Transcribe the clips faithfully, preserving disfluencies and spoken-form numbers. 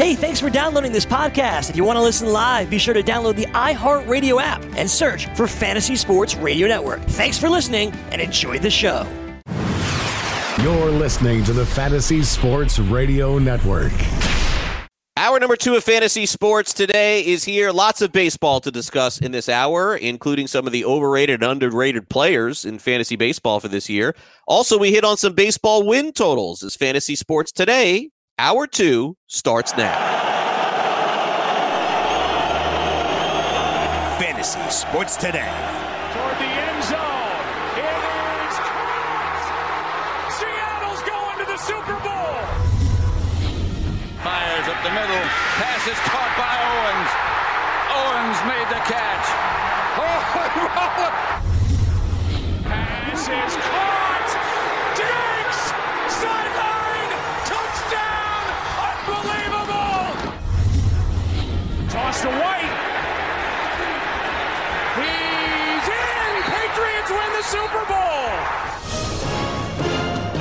Hey, thanks for downloading this podcast. If you want to listen live, be sure to download the iHeartRadio app and search for Fantasy Sports Radio Network. Thanks for listening and enjoy the show. You're listening to the Fantasy Sports Radio Network. Hour number two of Fantasy Sports today is here. Lots of baseball to discuss in this hour, including some of the overrated and underrated players in fantasy baseball for this year. Also, we hit on some baseball win totals as Fantasy Sports today. Hour two starts now. Fantasy Sports today. Toward the end zone. It is caught. Seattle's going to the Super Bowl. Fires up the middle. Pass is caught by Owens. Owens made the catch. Oh, pass is caught. Diggs. Sideline. Touchdown. Unbelievable! Toss to White. He's in! Patriots win the Super Bowl!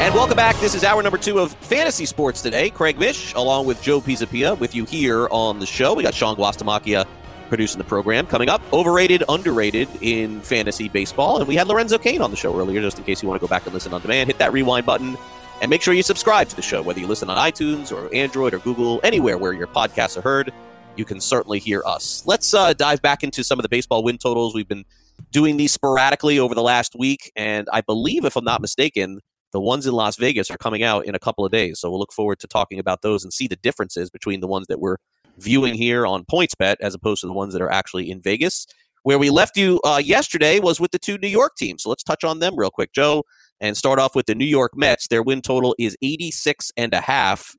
And welcome back. This is hour number two of Fantasy Sports today. Craig Mish, along with Joe Pisapia, with you here on the show. We got Sean Guastamacchia producing the program. Coming up, overrated, underrated in fantasy baseball. And we had Lorenzo Cain on the show earlier, just in case you want to go back and listen on demand. Hit that rewind button. And make sure you subscribe to the show, whether you listen on iTunes or Android or Google, anywhere where your podcasts are heard, you can certainly hear us. Let's uh, dive back into some of the baseball win totals. We've been doing these sporadically over the last week, and I believe, if I'm not mistaken, the ones in Las Vegas are coming out in a couple of days. So we'll look forward to talking about those and see the differences between the ones that we're viewing here on PointsBet as opposed to the ones that are actually in Vegas. Where we left you uh, yesterday was with the two New York teams. So let's touch on them real quick, Joe. And start off with the New York Mets. Their win total is eighty-six and a half.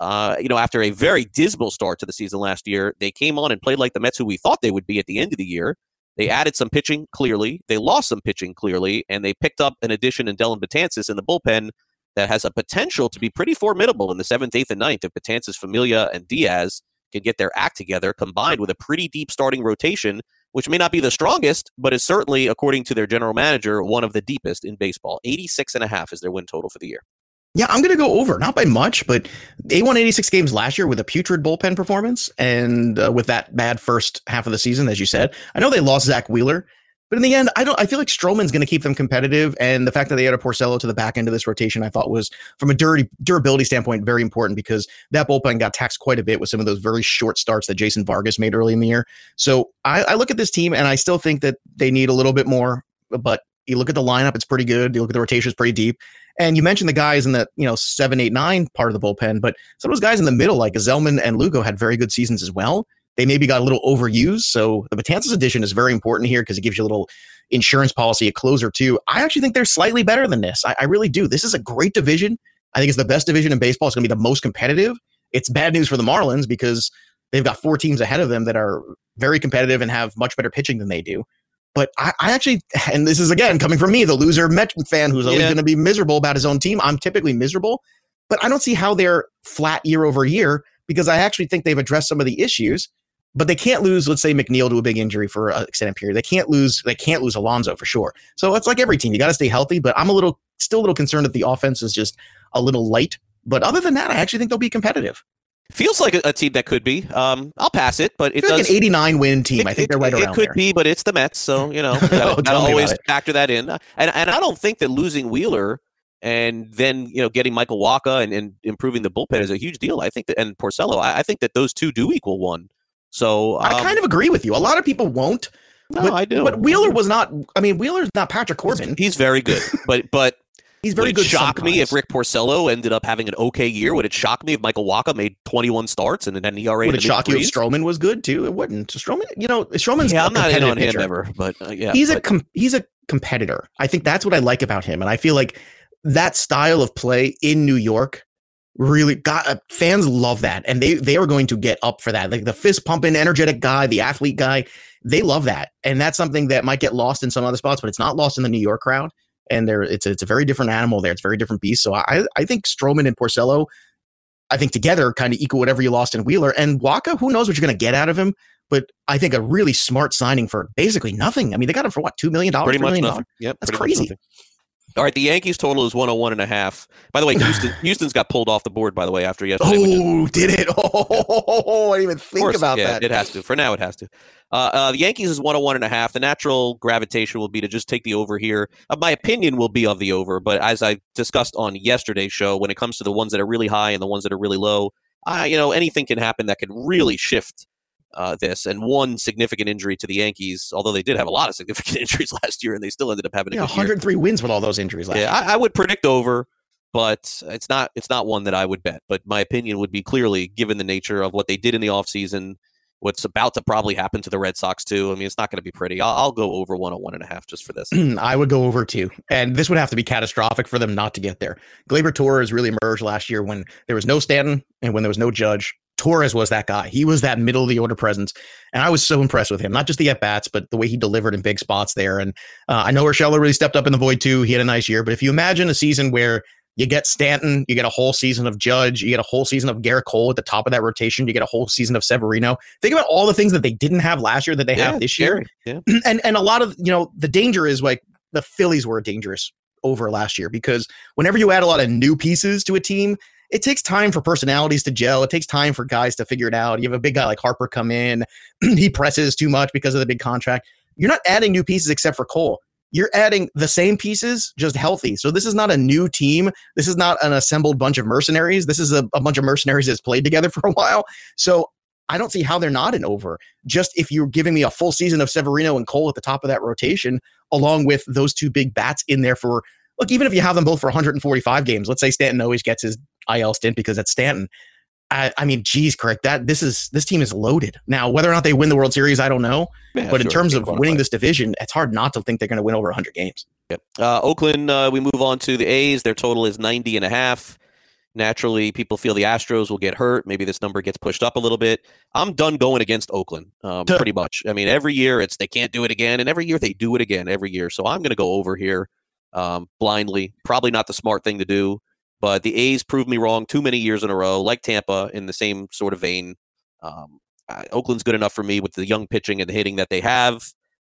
Uh, you know, after a very dismal start to the season last year, they came on and played like the Mets who we thought they would be at the end of the year. They added some pitching, clearly. They lost some pitching, clearly. And they picked up an addition in Dellin Betances in the bullpen that has a potential to be pretty formidable in the seventh, eighth, and ninth if Betances, Familia, and Diaz can get their act together, combined with a pretty deep starting rotation, which may not be the strongest, but is certainly, according to their general manager, one of the deepest in baseball. eighty-six and a half is their win total for the year. Yeah, I'm going to go over. Not by much, but they won eighty-six games last year with a putrid bullpen performance and uh, with that bad first half of the season, as you said. I know they lost Zach Wheeler, but in the end, I don't. I feel like Stroman's going to keep them competitive, and the fact that they had a Porcello to the back end of this rotation, I thought was, from a durity, durability standpoint, very important because that bullpen got taxed quite a bit with some of those very short starts that Jason Vargas made early in the year. So I, I look at this team, and I still think that they need a little bit more, but you look at the lineup, it's pretty good. You look at the rotation, it's pretty deep. And you mentioned the guys in the, you know, seven, eight, nine part of the bullpen, but some of those guys in the middle, like Zellman and Lugo, had very good seasons as well. They maybe got a little overused. So the Betances edition is very important here because it gives you a little insurance policy, a closer too. I actually think they're slightly better than this. I, I really do. This is a great division. I think it's the best division in baseball. It's going to be the most competitive. It's bad news for the Marlins because they've got four teams ahead of them that are very competitive and have much better pitching than they do. But I, I actually, and this is again coming from me, the loser Met fan who's always yeah. going to be miserable about his own team. I'm typically miserable, but I don't see how they're flat year over year because I actually think they've addressed some of the issues. But they can't lose, let's say, McNeil to a big injury for an extended period. They can't lose. They can't lose Alonso for sure. So it's like every team, you got to stay healthy. But I'm a little, still a little concerned that the offense is just a little light. But other than that, I actually think they'll be competitive. Feels like a, a team that could be. Um, I'll pass it, but it does, like an eighty-nine win team. It, I think it, they're right it, around. It could there. Be, but it's the Mets, so you know, you gotta, gotta always factor that in. And and I don't think that losing Wheeler and then, you know, getting Michael Wacha and, and improving the bullpen is a huge deal. I think that, and Porcello, I, I think that those two do equal one. So um, I kind of agree with you. A lot of people won't. No, but, I do. But Wheeler was not. I mean, Wheeler's not Patrick Corbin. He's, he's very good, but but he's very would good. It shock sometimes. Me if Rick Porcello ended up having an okay year. Would it shock me if Michael Wacha made twenty-one starts and an E R A? Would it shock you if Stroman was good too? It wouldn't. Stroman, you know, Stroman's. Yeah, I'm not in on him ever, but uh, yeah, he's but. a com- he's a competitor. I think that's what I like about him, and I feel like that style of play in New York. Really got uh, fans love that, and they they are going to get up for that. Like the fist pumping, energetic guy, the athlete guy, they love that, and that's something that might get lost in some other spots, but it's not lost in the New York crowd. And there, it's a, it's a very different animal there. It's a very different beast. So I I think Stroman and Porcello, I think together kind of equal whatever you lost in Wheeler and Wacha. Who knows what you're going to get out of him? But I think a really smart signing for basically nothing. I mean, they got him for what, two million dollars? Pretty much nothing. Yep, that's crazy. All right, the Yankees total is one oh one and a half. By the way, Houston, Houston's got pulled off the board, by the way, after yesterday. Oh, did it? Oh, I didn't even think course, about yeah, that. It has to. For now, it has to. Uh, uh, the Yankees is one oh one and a half. The natural gravitation will be to just take the over here. Uh, my opinion will be of the over, but as I discussed on yesterday's show, when it comes to the ones that are really high and the ones that are really low, I, you know, anything can happen that could really shift Uh, this and one significant injury to the Yankees, although they did have a lot of significant injuries last year, and they still ended up having a yeah, good one hundred three year. Wins with all those injuries last yeah, year. I, I would predict over, but it's not it's not one that I would bet. But my opinion would be clearly, given the nature of what they did in the offseason, what's about to probably happen to the Red Sox too. I mean, it's not going to be pretty. I'll, I'll go over one on one and a half just for this. I would go over too, and this would have to be catastrophic for them not to get there. Gleyber Torres really emerged last year when there was no Stanton and when there was no Judge. Torres was that guy. He was that middle of the order presence. And I was so impressed with him, not just the at-bats, but the way he delivered in big spots there. And uh, I know Urshela really stepped up in the void too. He had a nice year, but if you imagine a season where you get Stanton, you get a whole season of Judge, you get a whole season of Gerrit Cole at the top of that rotation, you get a whole season of Severino. Think about all the things that they didn't have last year that they yeah, have this year. Yeah. And, and a lot of, you know, the danger is like the Phillies were dangerous over last year, because whenever you add a lot of new pieces to a team, it takes time for personalities to gel. It takes time for guys to figure it out. You have a big guy like Harper come in. He presses too much because of the big contract. You're not adding new pieces except for Cole. You're adding the same pieces, just healthy. So this is not a new team. This is not an assembled bunch of mercenaries. This is a, a bunch of mercenaries that's played together for a while. So I don't see how they're not an over. Just if you're giving me a full season of Severino and Cole at the top of that rotation, along with those two big bats in there for, look, even if you have them both for one forty-five games, let's say Stanton always gets his I L stint because that's Stanton. I, I mean, geez, correct that. This is this team is loaded now. Whether or not they win the World Series, I don't know. Yeah, but sure, in terms of winning play. This division, it's hard not to think they're going to win over one hundred games. Yep. Uh, Oakland. Uh, we move on to the A's. Their total is ninety and a half. Naturally, people feel the Astros will get hurt. Maybe this number gets pushed up a little bit. I'm done going against Oakland, um, Duh. pretty much. I mean, every year it's they can't do it again, and every year they do it again. Every year, so I'm going to go over here um, blindly. Probably not the smart thing to do. But the A's proved me wrong too many years in a row, like Tampa, in the same sort of vein. Um, uh, Oakland's good enough for me with the young pitching and the hitting that they have.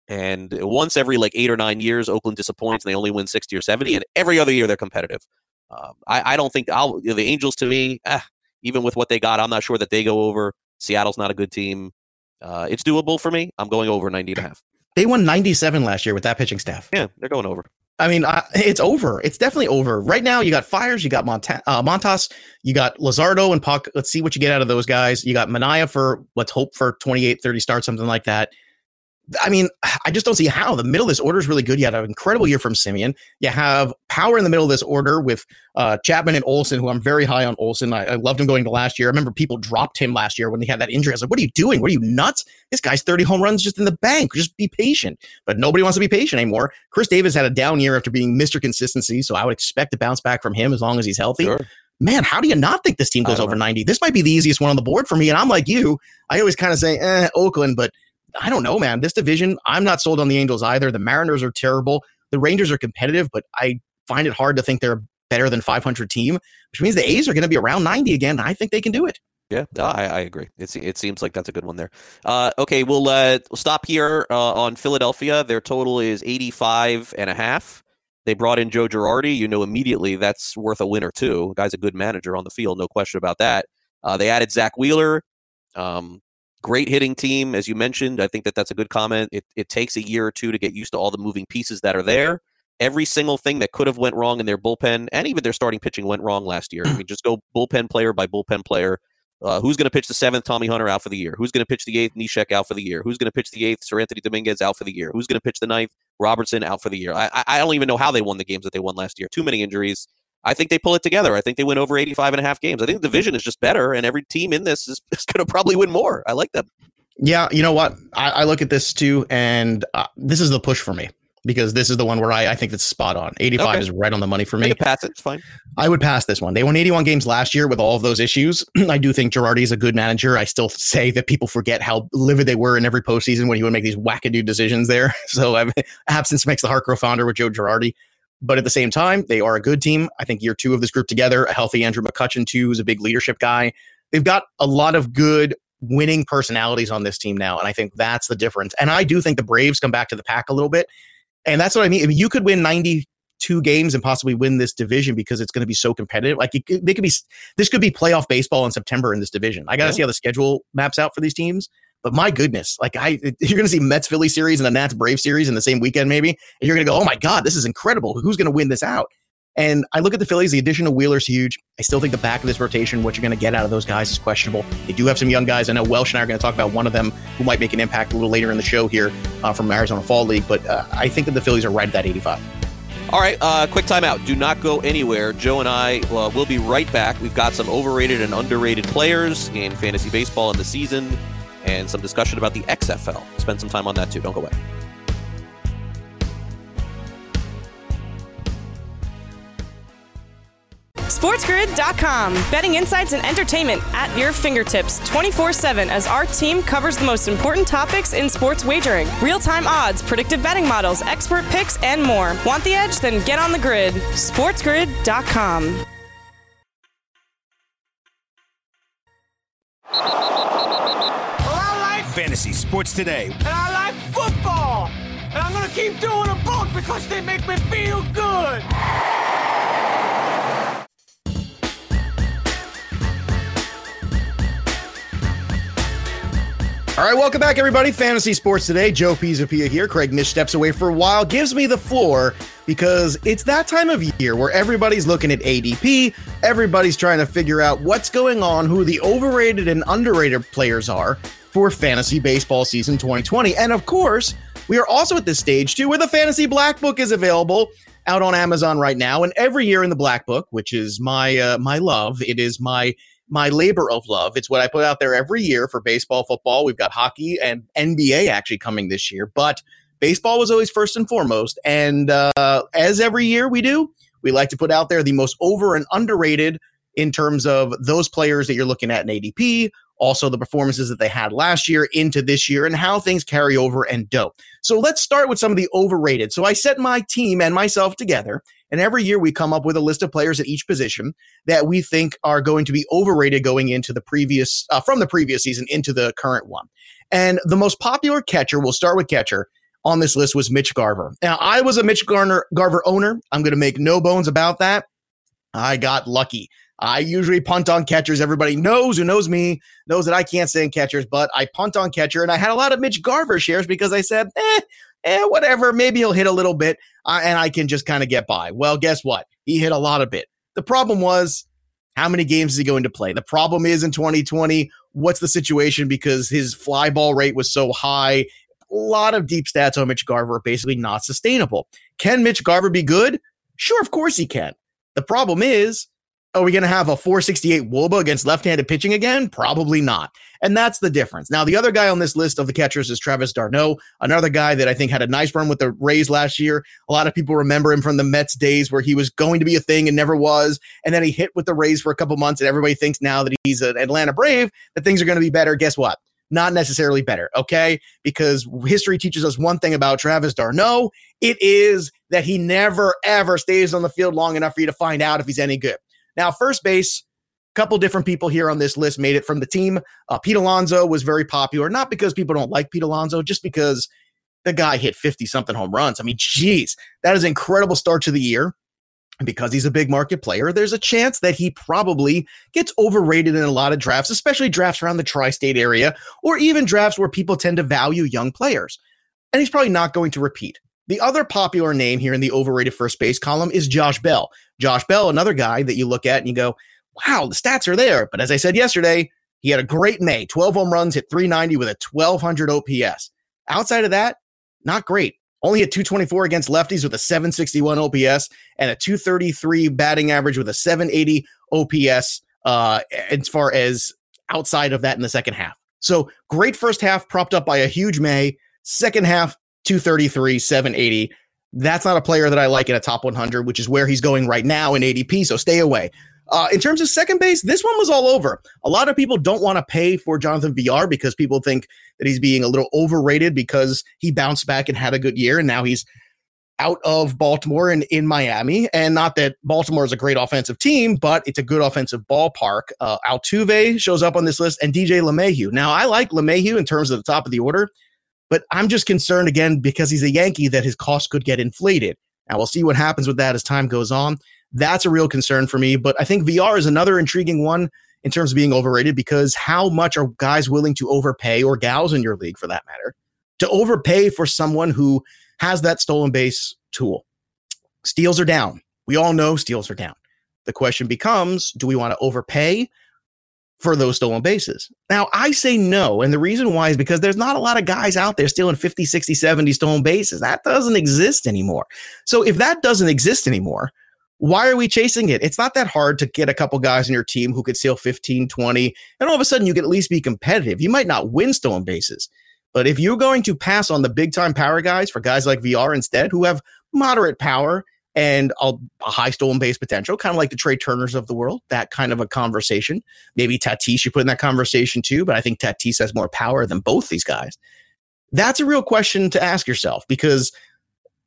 And once every like eight or nine years, Oakland disappoints and they only win sixty or seventy. And every other year, they're competitive. Um, I, I don't think I'll, you know, the Angels, to me, eh, even with what they got, I'm not sure that they go over. Seattle's not a good team. Uh, it's doable for me. I'm going over ninety and a half. They won ninety-seven last year with that pitching staff. Yeah, they're going over. I mean, uh, it's over. It's definitely over. Right now, you got Fires, you got Monta- uh, Montas, you got Luzardo and Puck. Let's see what you get out of those guys. You got Manaea for, let's hope, for twenty-eight, thirty starts, something like that. I mean, I just don't see how. The middle of this order is really good. You had an incredible year from Semien. You have power in the middle of this order with uh, Chapman and Olson, who I'm very high on Olson. I, I loved him going to last year. I remember people dropped him last year when he had that injury. I was like, what are you doing? What are you, nuts? This guy's thirty home runs just in the bank. Just be patient. But nobody wants to be patient anymore. Chris Davis had a down year after being Mister Consistency, so I would expect to bounce back from him as long as he's healthy. Sure. Man, how do you not think this team goes over know. ninety? This might be the easiest one on the board for me, and I'm like you. I always kind of say, eh, Oakland, but I don't know, man. This division, I'm not sold on the Angels either. The Mariners are terrible. The Rangers are competitive, but I find it hard to think they're better than five hundred team, which means the A's are going to be around ninety again. I think they can do it. Yeah, I, I agree. It's, it seems like that's a good one there. Uh, okay, we'll, uh, we'll stop here uh, on Philadelphia. Their total is eighty-five and a half. They brought in Joe Girardi. You know immediately that's worth a win or two. The guy's a good manager on the field, no question about that. Uh, they added Zach Wheeler. Um, Great hitting team, as you mentioned. I think that that's a good comment. It it takes a year or two to get used to all the moving pieces that are there. Every single thing that could have went wrong in their bullpen and even their starting pitching went wrong last year. I mean, just go bullpen player by bullpen player. Uh, who's going to pitch the seventh? Tommy Hunter out for the year. Who's going to pitch the eighth? Neshek out for the year. Who's going to pitch the eighth? Sir Anthony Dominguez out for the year. Who's going to pitch the ninth? Robertson out for the year. I I don't even know how they won the games that they won last year. Too many injuries. I think they pull it together. I think they win over eighty-five and a half games. I think the division is just better, and every team in this is, is going to probably win more. I like them. Yeah, you know what? I, I look at this too, and uh, this is the push for me because this is the one where I, I think that's spot on. eighty-five okay. is right on the money for me. I pass it. It's fine. I would pass this one. They won eighty-one games last year with all of those issues. I do think Girardi is a good manager. I still say that people forget how livid they were in every postseason when he would make these wackadoo decisions there. So I mean, absence makes the heart grow fonder with Joe Girardi. But at the same time, they are a good team. I think year two of this group together, a healthy Andrew McCutchen, too, is a big leadership guy. They've got a lot of good winning personalities on this team now, and I think that's the difference. And I do think the Braves come back to the pack a little bit, and that's what I mean. I mean, you could win ninety two games and possibly win this division because it's going to be so competitive. Like it, they could be, this could be playoff baseball in September in this division. I got to yeah. see how the schedule maps out for these teams. But my goodness, like I, you're going to see Mets Philly series and the Nats Brave series in the same weekend, maybe, and you're going to go, oh my God, this is incredible. Who's going to win this out? And I look at the Phillies, the addition of Wheeler's huge. I still think the back of this rotation, what you're going to get out of those guys is questionable. They do have some young guys. I know Welsh and I are going to talk about one of them who might make an impact a little later in the show here uh, from Arizona Fall League. But uh, I think that the Phillies are right at that eighty-five. All right, uh, quick timeout. Do not go anywhere. Joe and I uh, will be right back. We've got some overrated and underrated players in fantasy baseball in the season and some discussion about the X F L. Spend some time on that too. Don't go away. SportsGrid dot com. Betting insights and entertainment at your fingertips twenty-four seven as our team covers the most important topics in sports wagering. Real-time odds, predictive betting models, expert picks, and more. Want the edge? Then get on the grid. SportsGrid dot com. I like fantasy sports today. And I like football. And I'm going to keep doing them both because they make me feel good. All right, welcome back, everybody. Fantasy Sports Today. Joe Pisapia here. Craig Mish steps away for a while, gives me the floor because it's that time of year where everybody's looking at A D P. Everybody's trying to figure out what's going on, who the overrated and underrated players are for fantasy baseball season twenty twenty. And of course, we are also at this stage, too, where the Fantasy Black Book is available out on Amazon right now. And every year in the Black Book, which is my uh, my love, it is my My labor of love. It's what I put out there every year for baseball, football. We've got hockey and N B A actually coming this year, but baseball was always first and foremost. And uh, as every year we do, we like to put out there the most over and underrated in terms of those players that you're looking at in A D P, also the performances that they had last year into this year and how things carry over and do. So let's start with some of the overrated. So I set my team and myself together, and every year we come up with a list of players at each position that we think are going to be overrated going into the previous, uh, from the previous season into the current one. And the most popular catcher, we'll start with catcher, on this list was Mitch Garver. Now, I was a Mitch Garner, Garver owner. I'm going to make no bones about that. I got lucky. I usually punt on catchers. Everybody knows who knows me, knows that I can't stand catchers, but I punt on catcher, and I had a lot of Mitch Garver shares because I said, eh, eh, whatever, maybe he'll hit a little bit, uh, and I can just kind of get by. Well, guess what? He hit a lot of it. The problem was, how many games is he going to play? The problem is in twenty twenty, what's the situation? Because his fly ball rate was so high. A lot of deep stats on Mitch Garver are basically not sustainable. Can Mitch Garver be good? Sure, of course he can. The problem is, are we going to have a four sixty-eight wOBA against left-handed pitching again? Probably not. And that's the difference. Now, the other guy on this list of the catchers is Travis d'Arnaud, another guy that I think had a nice run with the Rays last year. A lot of people remember him from the Mets days where he was going to be a thing and never was. And then he hit with the Rays for a couple months, and everybody thinks now that he's an Atlanta Brave that things are going to be better. Guess what? Not necessarily better, okay? Because history teaches us one thing about Travis d'Arnaud. It is that he never, ever stays on the field long enough for you to find out if he's any good. Now, first base, a couple different people here on this list made it from the team. Uh, Pete Alonso was very popular, not because people don't like Pete Alonso, just because the guy hit fifty-something home runs. I mean, geez, that is an incredible start to the year. And because he's a big market player, there's a chance that he probably gets overrated in a lot of drafts, especially drafts around the tri-state area, or even drafts where people tend to value young players. And he's probably not going to repeat. The other popular name here in the overrated first base column is Josh Bell. Josh Bell, another guy that you look at and you go, wow, the stats are there. But as I said yesterday, he had a great May, twelve home runs, hit three ninety with a twelve hundred O P S. Outside of that, not great. Only hit two twenty-four against lefties with a seven sixty-one O P S and a two thirty-three batting average with a seven eighty O P S uh, as far as outside of that in the second half. So great first half propped up by a huge May, second half, two thirty-three, seven eighty. That's not a player that I like in a top one hundred, which is where he's going right now in A D P, so stay away. Uh, in terms of second base, this one was all over. A lot of people don't want to pay for Jonathan Villar because people think that he's being a little overrated because he bounced back and had a good year, and now he's out of Baltimore and in Miami. And not that Baltimore is a great offensive team, but it's a good offensive ballpark. Uh, Altuve shows up on this list, and D J LeMahieu. Now, I like LeMahieu in terms of the top of the order, but I'm just concerned, again, because he's a Yankee, that his cost could get inflated. Now we'll see what happens with that as time goes on. That's a real concern for me, but I think V R is another intriguing one in terms of being overrated, because how much are guys willing to overpay, or gals in your league for that matter, to overpay for someone who has that stolen base tool? Steals are down. We all know steals are down. The question becomes, do we want to overpay for those stolen bases? Now, I say no, and the reason why is because there's not a lot of guys out there stealing fifty, sixty, seventy stolen bases. That doesn't exist anymore. So if that doesn't exist anymore, why are we chasing it? It's not that hard to get a couple guys in your team who could steal fifteen, twenty, and all of a sudden you can at least be competitive. You might not win stolen bases, but if you're going to pass on the big-time power guys for guys like V R instead, who have moderate power and a high stolen base potential, kind of like the Trey Turners of the world, that kind of a conversation. Maybe Tatis you put in that conversation too, but I think Tatis has more power than both these guys. That's a real question to ask yourself, because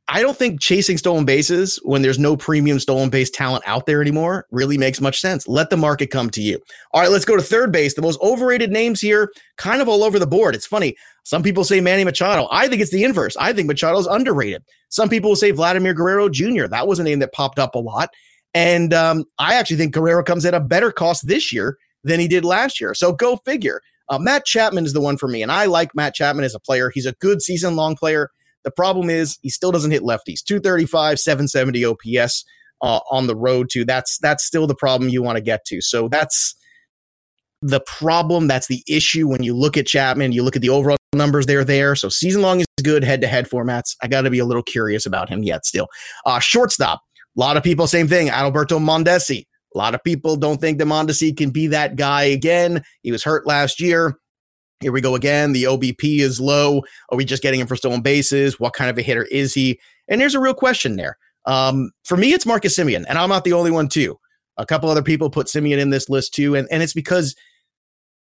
I don't think chasing stolen bases when there's no premium stolen base talent out there anymore really makes much sense. Let the market come to you. All right, let's go to third base. The most overrated names here, kind of all over the board. It's funny. Some people say Manny Machado. I think it's the inverse. I think Machado's underrated. Some people say Vladimir Guerrero Junior That was a name that popped up a lot. And um, I actually think Guerrero comes at a better cost this year than he did last year. So go figure. Uh, Matt Chapman is the one for me. And I like Matt Chapman as a player. He's a good season-long player. The problem is he still doesn't hit lefties. two thirty-five, seven seventy O P S uh, on the road to. That's that's still the problem you want to get to. So that's the problem. That's the issue when you look at Chapman. You look at the overall numbers, they're there. So season long is good, head-to-head formats. I got to be a little curious about him yet still. Uh, shortstop, a lot of people, same thing. Adalberto Mondesi. A lot of people don't think that Mondesi can be that guy again. He was hurt last year. Here we go again. The O B P is low. Are we just getting him for stolen bases? What kind of a hitter is he? And there's a real question there. Um, for me, it's Marcus Semien, and I'm not the only one too. A couple other people put Semien in this list too, and, and it's because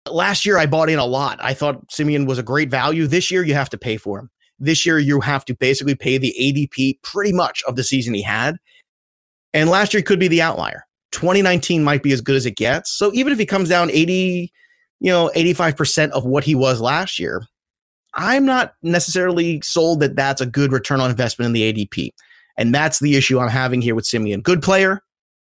last year I bought in a lot. I thought Semien was a great value. This year you have to pay for him. This year you have to basically pay the A D P pretty much of the season he had. And last year could be the outlier. twenty nineteen might be as good as it gets. So even if he comes down eighty you know, eighty-five percent of what he was last year, I'm not necessarily sold that that's a good return on investment in the A D P. And that's the issue I'm having here with Semien. Good player.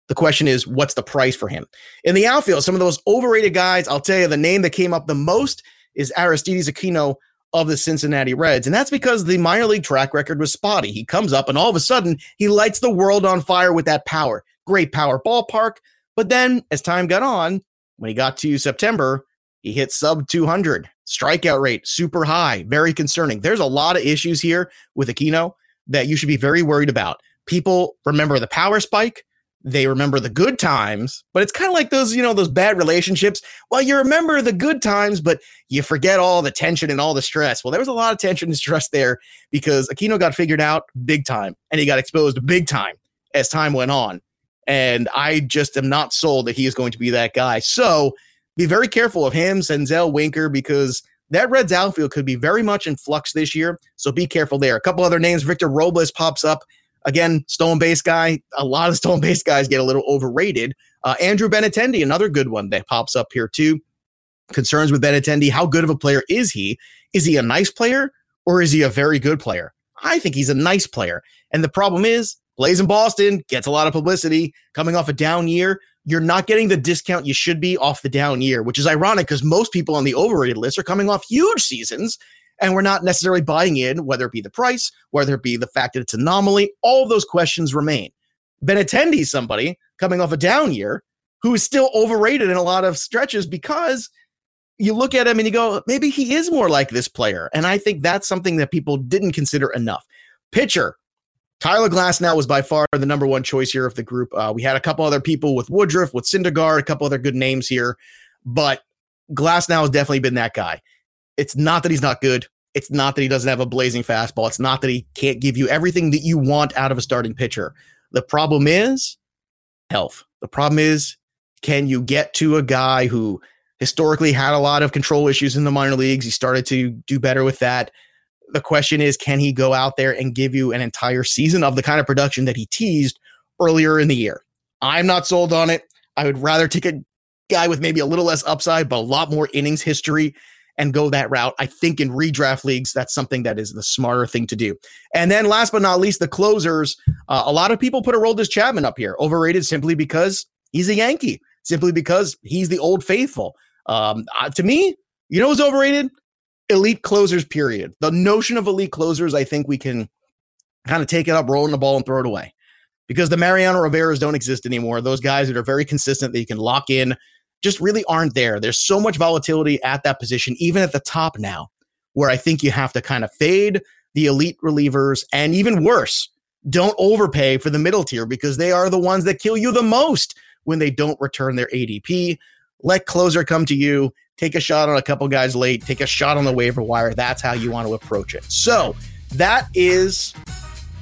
The question is, what's the price for him? In the outfield, some of those overrated guys, I'll tell you, the name that came up the most is Aristides Aquino of the Cincinnati Reds. And that's because the minor league track record was spotty. He comes up and all of a sudden he lights the world on fire with that power. Great power ballpark. But then as time got on, when he got to September, he hit sub two hundred, strikeout rate, super high, very concerning. There's a lot of issues here with Aquino that you should be very worried about. People remember the power spike. They remember the good times, but it's kind of like those, you know, those bad relationships. Well, you remember the good times, but you forget all the tension and all the stress. Well, there was a lot of tension and stress there because Aquino got figured out big time and he got exposed big time as time went on. And I just am not sold that he is going to be that guy. So be very careful of him, Senzel, Winker, because that Reds outfield could be very much in flux this year. So be careful there. A couple other names. Victor Robles pops up. Again, stolen base guy. A lot of stolen base guys get a little overrated. Uh, Andrew Benintendi, another good one that pops up here too. Concerns with Benintendi. How good of a player is he? Is he a nice player or is he a very good player? I think he's a nice player. And the problem is, plays in Boston, gets a lot of publicity, coming off a down year. You're not getting the discount you should be off the down year, which is ironic because most people on the overrated list are coming off huge seasons and we're not necessarily buying in, whether it be the price, whether it be the fact that it's an anomaly. All of those questions remain. Benintendi's somebody coming off a down year who is still overrated in a lot of stretches because you look at him and you go, maybe he is more like this player. And I think that's something that people didn't consider enough. Pitcher. Tyler Glasnow was by far the number one choice here of the group. Uh, we had a couple other people with Woodruff, with Syndergaard, a couple other good names here, but Glasnow has definitely been that guy. It's not that he's not good. It's not that he doesn't have a blazing fastball. It's not that he can't give you everything that you want out of a starting pitcher. The problem is health. The problem is, can you get to a guy who historically had a lot of control issues in the minor leagues? He started to do better with that. The question is, can he go out there and give you an entire season of the kind of production that he teased earlier in the year? I'm not sold on it. I would rather take a guy with maybe a little less upside, but a lot more innings history and go that route. I think in redraft leagues, that's something that is the smarter thing to do. And then last but not least, the closers. Uh, a lot of people put Aroldis Chapman up here, overrated simply because he's a Yankee, simply because he's the old faithful. Um, uh, to me, you know who's overrated? Elite closers, period. The notion of elite closers, I think we can kind of take it up, rolling the ball, and throw it away. Because the Mariano Rivera's don't exist anymore. Those guys that are very consistent that you can lock in just really aren't there. There's so much volatility at that position, even at the top now, where I think you have to kind of fade the elite relievers. And even worse, don't overpay for the middle tier because they are the ones that kill you the most when they don't return their A D P. Let closer come to you. Take a shot on a couple guys late. Take a shot on the waiver wire. That's how you want to approach it. So that is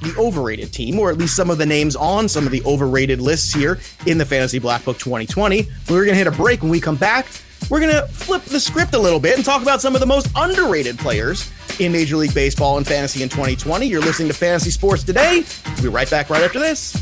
the overrated team, or at least some of the names on some of the overrated lists here in the Fantasy Black Book twenty twenty. We're going to hit a break. When we come back, we're going to flip the script a little bit and talk about some of the most underrated players in Major League Baseball and fantasy in twenty twenty. You're listening to Fantasy Sports Today. We'll be right back right after this.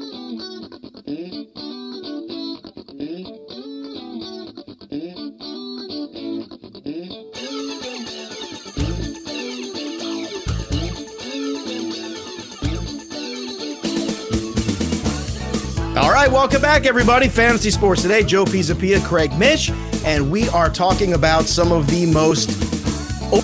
All right, welcome back, everybody. Fantasy Sports Today, Joe Pisapia, Craig Mish, and we are talking about some of the most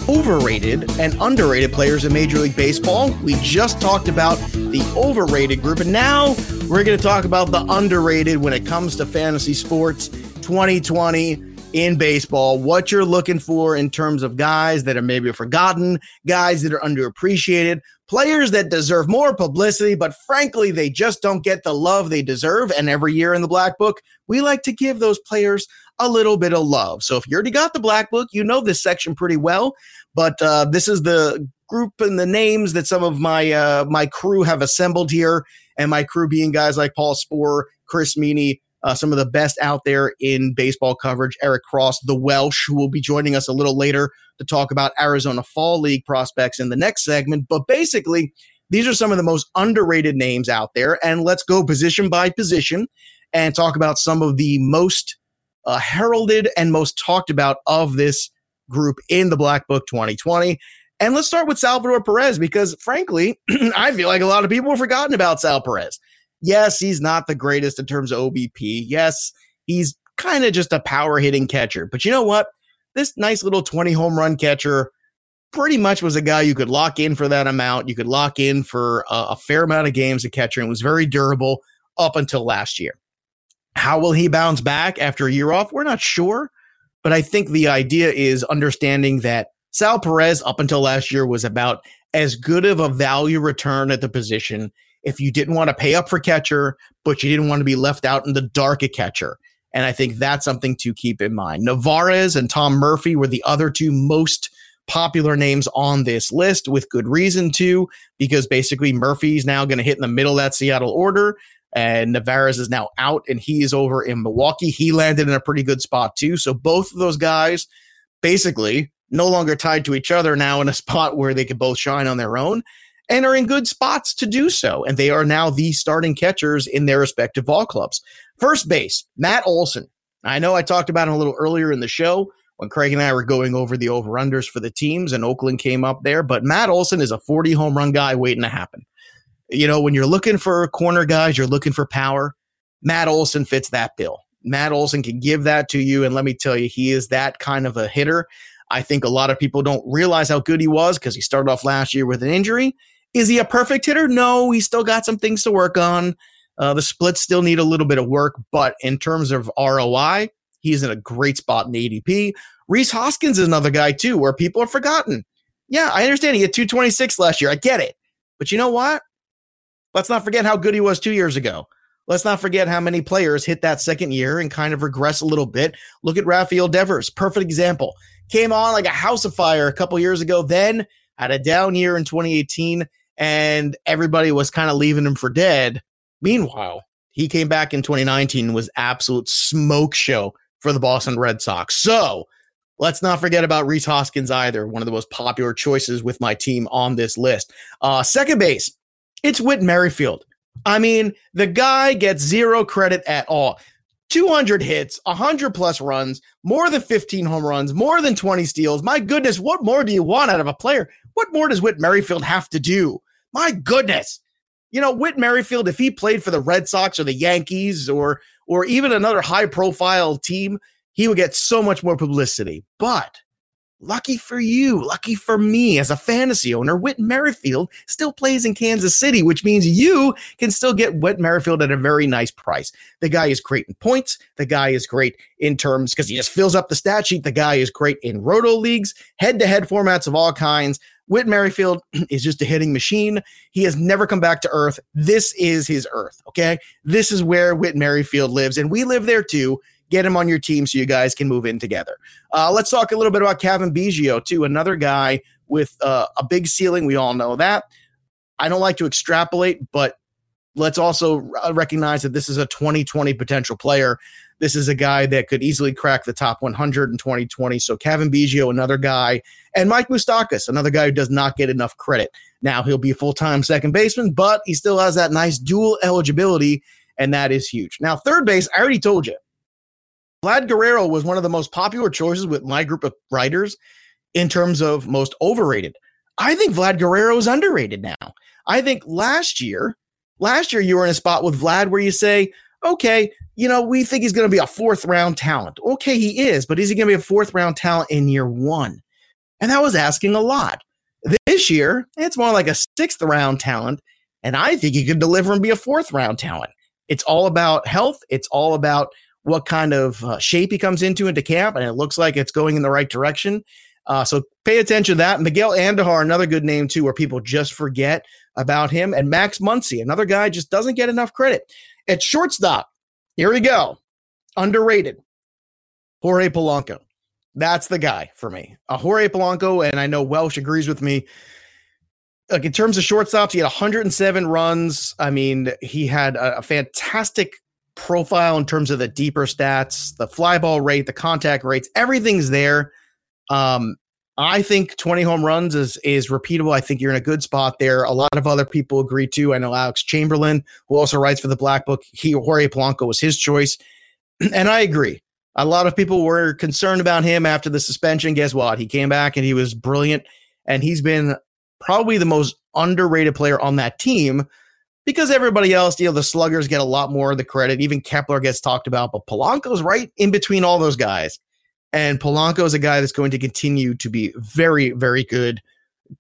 overrated and underrated players in Major League Baseball. We just talked about the overrated group, and now we're going to talk about the underrated when it comes to fantasy sports twenty twenty in baseball. What you're looking for in terms of guys that are maybe forgotten, guys that are underappreciated, players that deserve more publicity, but frankly, they just don't get the love they deserve. And every year in the Black Book, we like to give those players a little bit of love. So if you already got the Black Book, you know this section pretty well. But uh, this is the group and the names that some of my uh, my crew have assembled here. And my crew being guys like Paul Spohr, Chris Meany, uh, some of the best out there in baseball coverage. Eric Cross, the Welsh, who will be joining us a little later to talk about Arizona Fall League prospects in the next segment. But basically, these are some of the most underrated names out there. And let's go position by position and talk about some of the most uh, heralded and most talked about of this group in the Black Book twenty twenty. And let's start with Salvador Perez, because frankly, I feel like a lot of people have forgotten about Sal Perez. Yes, he's not the greatest in terms of O B P. Yes, he's kind of just a power hitting catcher. But you know what? This nice little twenty home run catcher pretty much was a guy you could lock in for that amount. You could lock in for a, a fair amount of games a catcher, and was very durable up until last year. How will he bounce back after a year off? We're not sure. But I think the idea is understanding that Sal Perez up until last year was about as good of a value return at the position if you didn't want to pay up for catcher, but you didn't want to be left out in the dark at catcher. And I think that's something to keep in mind. Nevarez and Tom Murphy were the other two most popular names on this list, with good reason too, because basically Murphy's now going to hit in the middle of that Seattle order, and Nevarez is now out, and he is over in Milwaukee. He landed in a pretty good spot too. So both of those guys basically no longer tied to each other, now in a spot where they could both shine on their own and are in good spots to do so. And they are now the starting catchers in their respective ball clubs. First base, Matt Olson. I know I talked about him a little earlier in the show when Craig and I were going over the over-unders for the teams and Oakland came up there, but Matt Olson is a forty home run guy waiting to happen. You know, when you're looking for corner guys, you're looking for power. Matt Olson fits that bill. Matt Olson can give that to you. And let me tell you, he is that kind of a hitter. I think a lot of people don't realize how good he was because he started off last year with an injury. Is he a perfect hitter? No, he's still got some things to work on. Uh, the splits still need a little bit of work, but in terms of R O I, he's in a great spot in A D P. Rhys Hoskins is another guy, too, where people are forgotten. Yeah, I understand. He had two twenty-six last year. I get it. But you know what? Let's not forget how good he was two years ago. Let's not forget how many players hit that second year and kind of regress a little bit. Look at Rafael Devers. Perfect example. came on like a house of fire a couple years ago, then had a down year in twenty eighteen, and everybody was kind of leaving him for dead. Meanwhile, he came back in twenty nineteen and was absolute smoke show for the Boston Red Sox. So let's not forget about Rhys Hoskins either, one of the most popular choices with my team on this list. Uh, second base, it's Whit Merrifield. I mean, the guy gets zero credit at all. two hundred hits, one hundred plus runs, more than fifteen home runs, more than twenty steals. My goodness, what more do you want out of a player? What more does Whit Merrifield have to do? My goodness. You know, Whit Merrifield, if he played for the Red Sox or the Yankees or or even another high-profile team, he would get so much more publicity. But lucky for you, lucky for me as a fantasy owner, Whit Merrifield still plays in Kansas City, which means you can still get Whit Merrifield at a very nice price. The guy is great in points. The guy is great in terms because he just fills up the stat sheet. The guy is great in roto leagues, head-to-head formats of all kinds. Whit Merrifield is just a hitting machine. He has never come back to earth. This is his earth, okay? This is where Whit Merrifield lives, and we live there too. Get him on your team so you guys can move in together. Uh, let's talk a little bit about Kevin Biggio, too. Another guy with uh, a big ceiling. We all know that. I don't like to extrapolate, but let's also recognize that this is a twenty twenty potential player. This is a guy that could easily crack the top one hundred in twenty twenty. So Kevin Biggio, another guy. And Mike Moustakas, another guy who does not get enough credit. Now he'll be a full-time second baseman, but he still has that nice dual eligibility, and that is huge. Now, third base, I already told you. Vlad Guerrero was one of the most popular choices with my group of writers in terms of most overrated. I think Vlad Guerrero is underrated now. I think last year, last year you were in a spot with Vlad where you say, okay, you know, we think he's going to be a fourth round talent. Okay, he is, but is he going to be a fourth round talent in year one? And that was asking a lot. This year, it's more like a sixth round talent, and I think he could deliver and be a fourth round talent. It's all about health. It's all about what kind of uh, shape he comes into into camp, and it looks like it's going in the right direction. Uh, so pay attention to that. Miguel Andujar, another good name too, where people just forget about him. And Max Muncy, another guy just doesn't get enough credit. At shortstop, here we go. Underrated. Jorge Polanco. That's the guy for me. Uh, Jorge Polanco, and I know Welsh agrees with me. Like in terms of shortstops, he had one hundred seven runs. I mean, he had a, a fantastic profile in terms of the deeper stats, the fly ball rate, the contact rates, everything's there. Um, I think twenty home runs is is repeatable. I think you're in a good spot there. A lot of other people agree too. I know Alex Chamberlain, who also writes for the Black Book, he Jorge Polanco was his choice. And I agree. A lot of people were concerned about him after the suspension. Guess what? He came back and he was brilliant. And he's been probably the most underrated player on that team. Because everybody else, you know, the sluggers get a lot more of the credit. Even Kepler gets talked about, but Polanco's right in between all those guys. And Polanco is a guy that's going to continue to be very, very good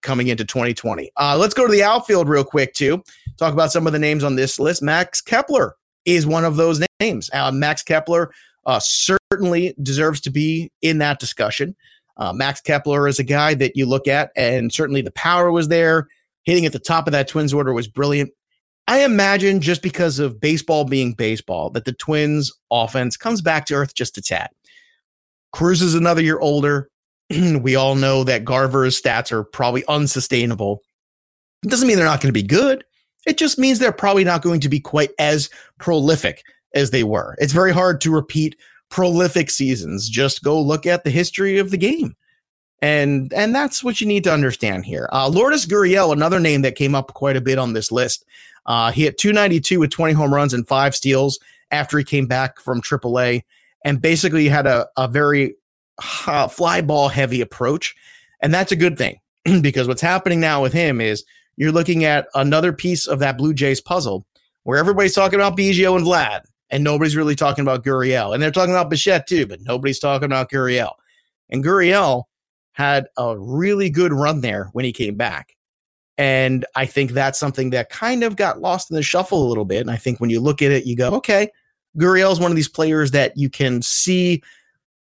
coming into twenty twenty. Uh, let's go to the outfield real quick, too. Talk about some of the names on this list. Max Kepler is one of those names. Uh, Max Kepler uh, certainly deserves to be in that discussion. Uh, Max Kepler is a guy that you look at, and certainly the power was there. Hitting at the top of that Twins order was brilliant. I imagine just because of baseball being baseball, that the Twins offense comes back to earth just a tad. Cruz is another year older. We all know that Garver's stats are probably unsustainable. It doesn't mean they're not going to be good. It just means they're probably not going to be quite as prolific as they were. It's very hard to repeat prolific seasons. Just go look at the history of the game. And and that's what you need to understand here. Uh, Lourdes Gurriel, another name that came up quite a bit on this list. Uh, he hit two ninety-two with twenty home runs and five steals after he came back from triple A, and basically had a, a very uh, fly ball heavy approach. And that's a good thing, because what's happening now with him is you're looking at another piece of that Blue Jays puzzle where everybody's talking about Biggio and Vlad, and nobody's really talking about Gurriel. And they're talking about Bichette too, but nobody's talking about Gurriel. And Gurriel had a really good run there when he came back. And I think that's something that kind of got lost in the shuffle a little bit. And I think when you look at it, you go, okay, Gurriel is one of these players that you can see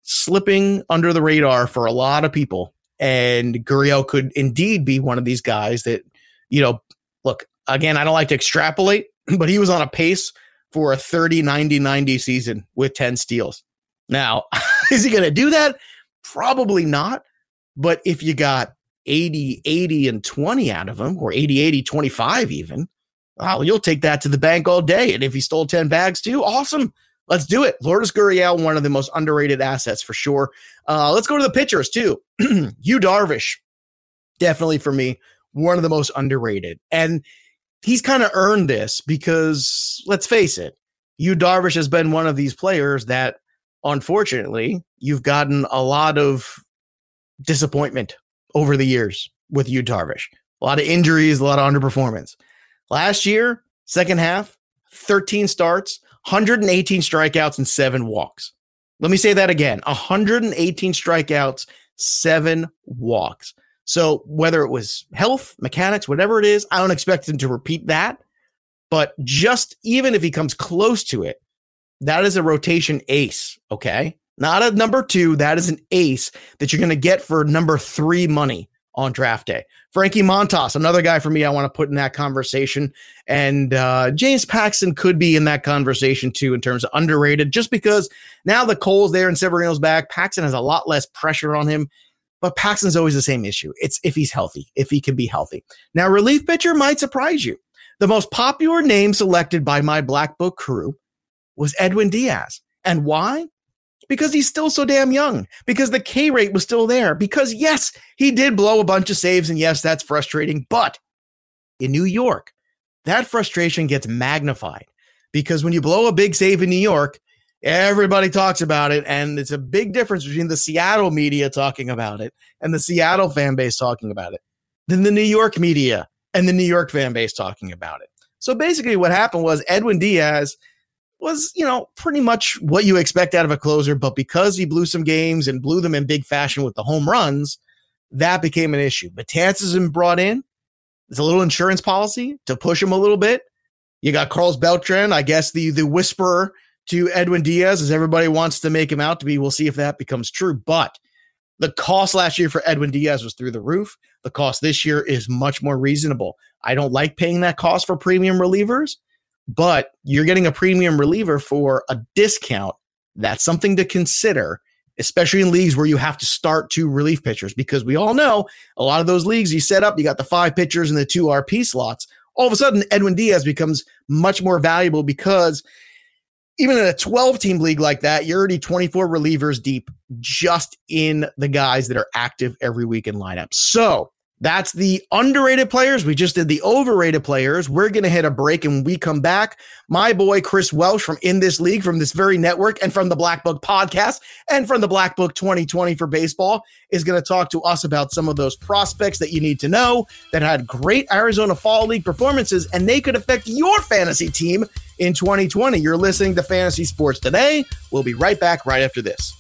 slipping under the radar for a lot of people. And Gurriel could indeed be one of these guys that, you know, look, again, I don't like to extrapolate, but he was on a pace for a thirty ninety ninety season with ten steals. Now, is he going to do that? Probably not. But if you got eighty, eighty, and twenty out of him, or eighty, eighty, twenty-five even, wow, you'll take that to the bank all day. And if he stole ten bags too, awesome. Let's do it. Lourdes Gurriel, one of the most underrated assets for sure. Uh, let's go to the pitchers too. Yu Darvish, definitely for me, one of the most underrated. And he's kind of earned this because, let's face it, Yu Darvish has been one of these players that, unfortunately, you've gotten a lot of disappointment over the years with Yu Darvish. A lot of injuries, a lot of underperformance. Last year, second half, thirteen starts, one hundred eighteen strikeouts and seven walks. Let me say that again. one hundred eighteen strikeouts, seven walks. So whether it was health, mechanics, whatever it is, I don't expect him to repeat that. But just even if he comes close to it, that is a rotation ace, okay? Not a number two. That is an ace that you're going to get for number three money on draft day. Frankie Montas, another guy for me I want to put in that conversation. And uh, James Paxton could be in that conversation too in terms of underrated, just because now the Cole's there and Severino's back. Paxton has a lot less pressure on him, but Paxton's always the same issue. It's if he's healthy, if he can be healthy. Now, relief pitcher might surprise you. The most popular name selected by my Black Book crew was Edwin Diaz. And why? Because he's still so damn young, because the K rate was still there, because yes, he did blow a bunch of saves, and yes, that's frustrating, but in New York, that frustration gets magnified, because when you blow a big save in New York, everybody talks about it, and it's a big difference between the Seattle media talking about it and the Seattle fan base talking about it than the New York media and the New York fan base talking about it. So basically what happened was Edwin Diaz was, you know, pretty much what you expect out of a closer, but because he blew some games and blew them in big fashion with the home runs, that became an issue. Betances has been brought in. It's a little insurance policy to push him a little bit. You got Carlos Beltran, I guess the the whisperer to Edwin Diaz, as everybody wants to make him out to be. We'll see if that becomes true, but the cost last year for Edwin Diaz was through the roof. The cost this year is much more reasonable. I don't like paying that cost for premium relievers, but you're getting a premium reliever for a discount. That's something to consider, especially in leagues where you have to start two relief pitchers, because we all know a lot of those leagues you set up, you got the five pitchers and the two R P slots. All of a sudden, Edwin Diaz becomes much more valuable, because even in a twelve-team league like that, you're already twenty-four relievers deep just in the guys that are active every week in lineups. So that's the underrated players. We just did the overrated players. We're going to hit a break, and when we come back, my boy Chris Welsh from In This League, from this very network, and from the Black Book podcast, and from the Black Book twenty twenty for baseball, is going to talk to us about some of those prospects that you need to know that had great Arizona Fall League performances, and they could affect your fantasy team in twenty twenty. You're listening to Fantasy Sports Today. We'll be right back right after this.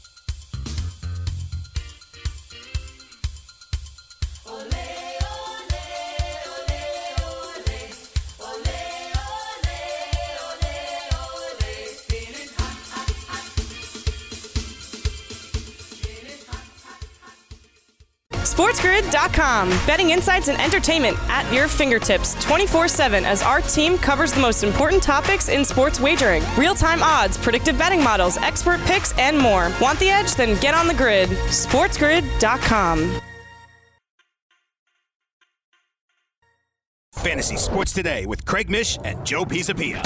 SportsGrid dot com. Betting insights and entertainment at your fingertips twenty-four seven as our team covers the most important topics in sports wagering. Real-time odds, predictive betting models, expert picks, and more. Want the edge? Then get on the grid. SportsGrid dot com. Fantasy Sports Today with Craig Mish and Joe Pisapia.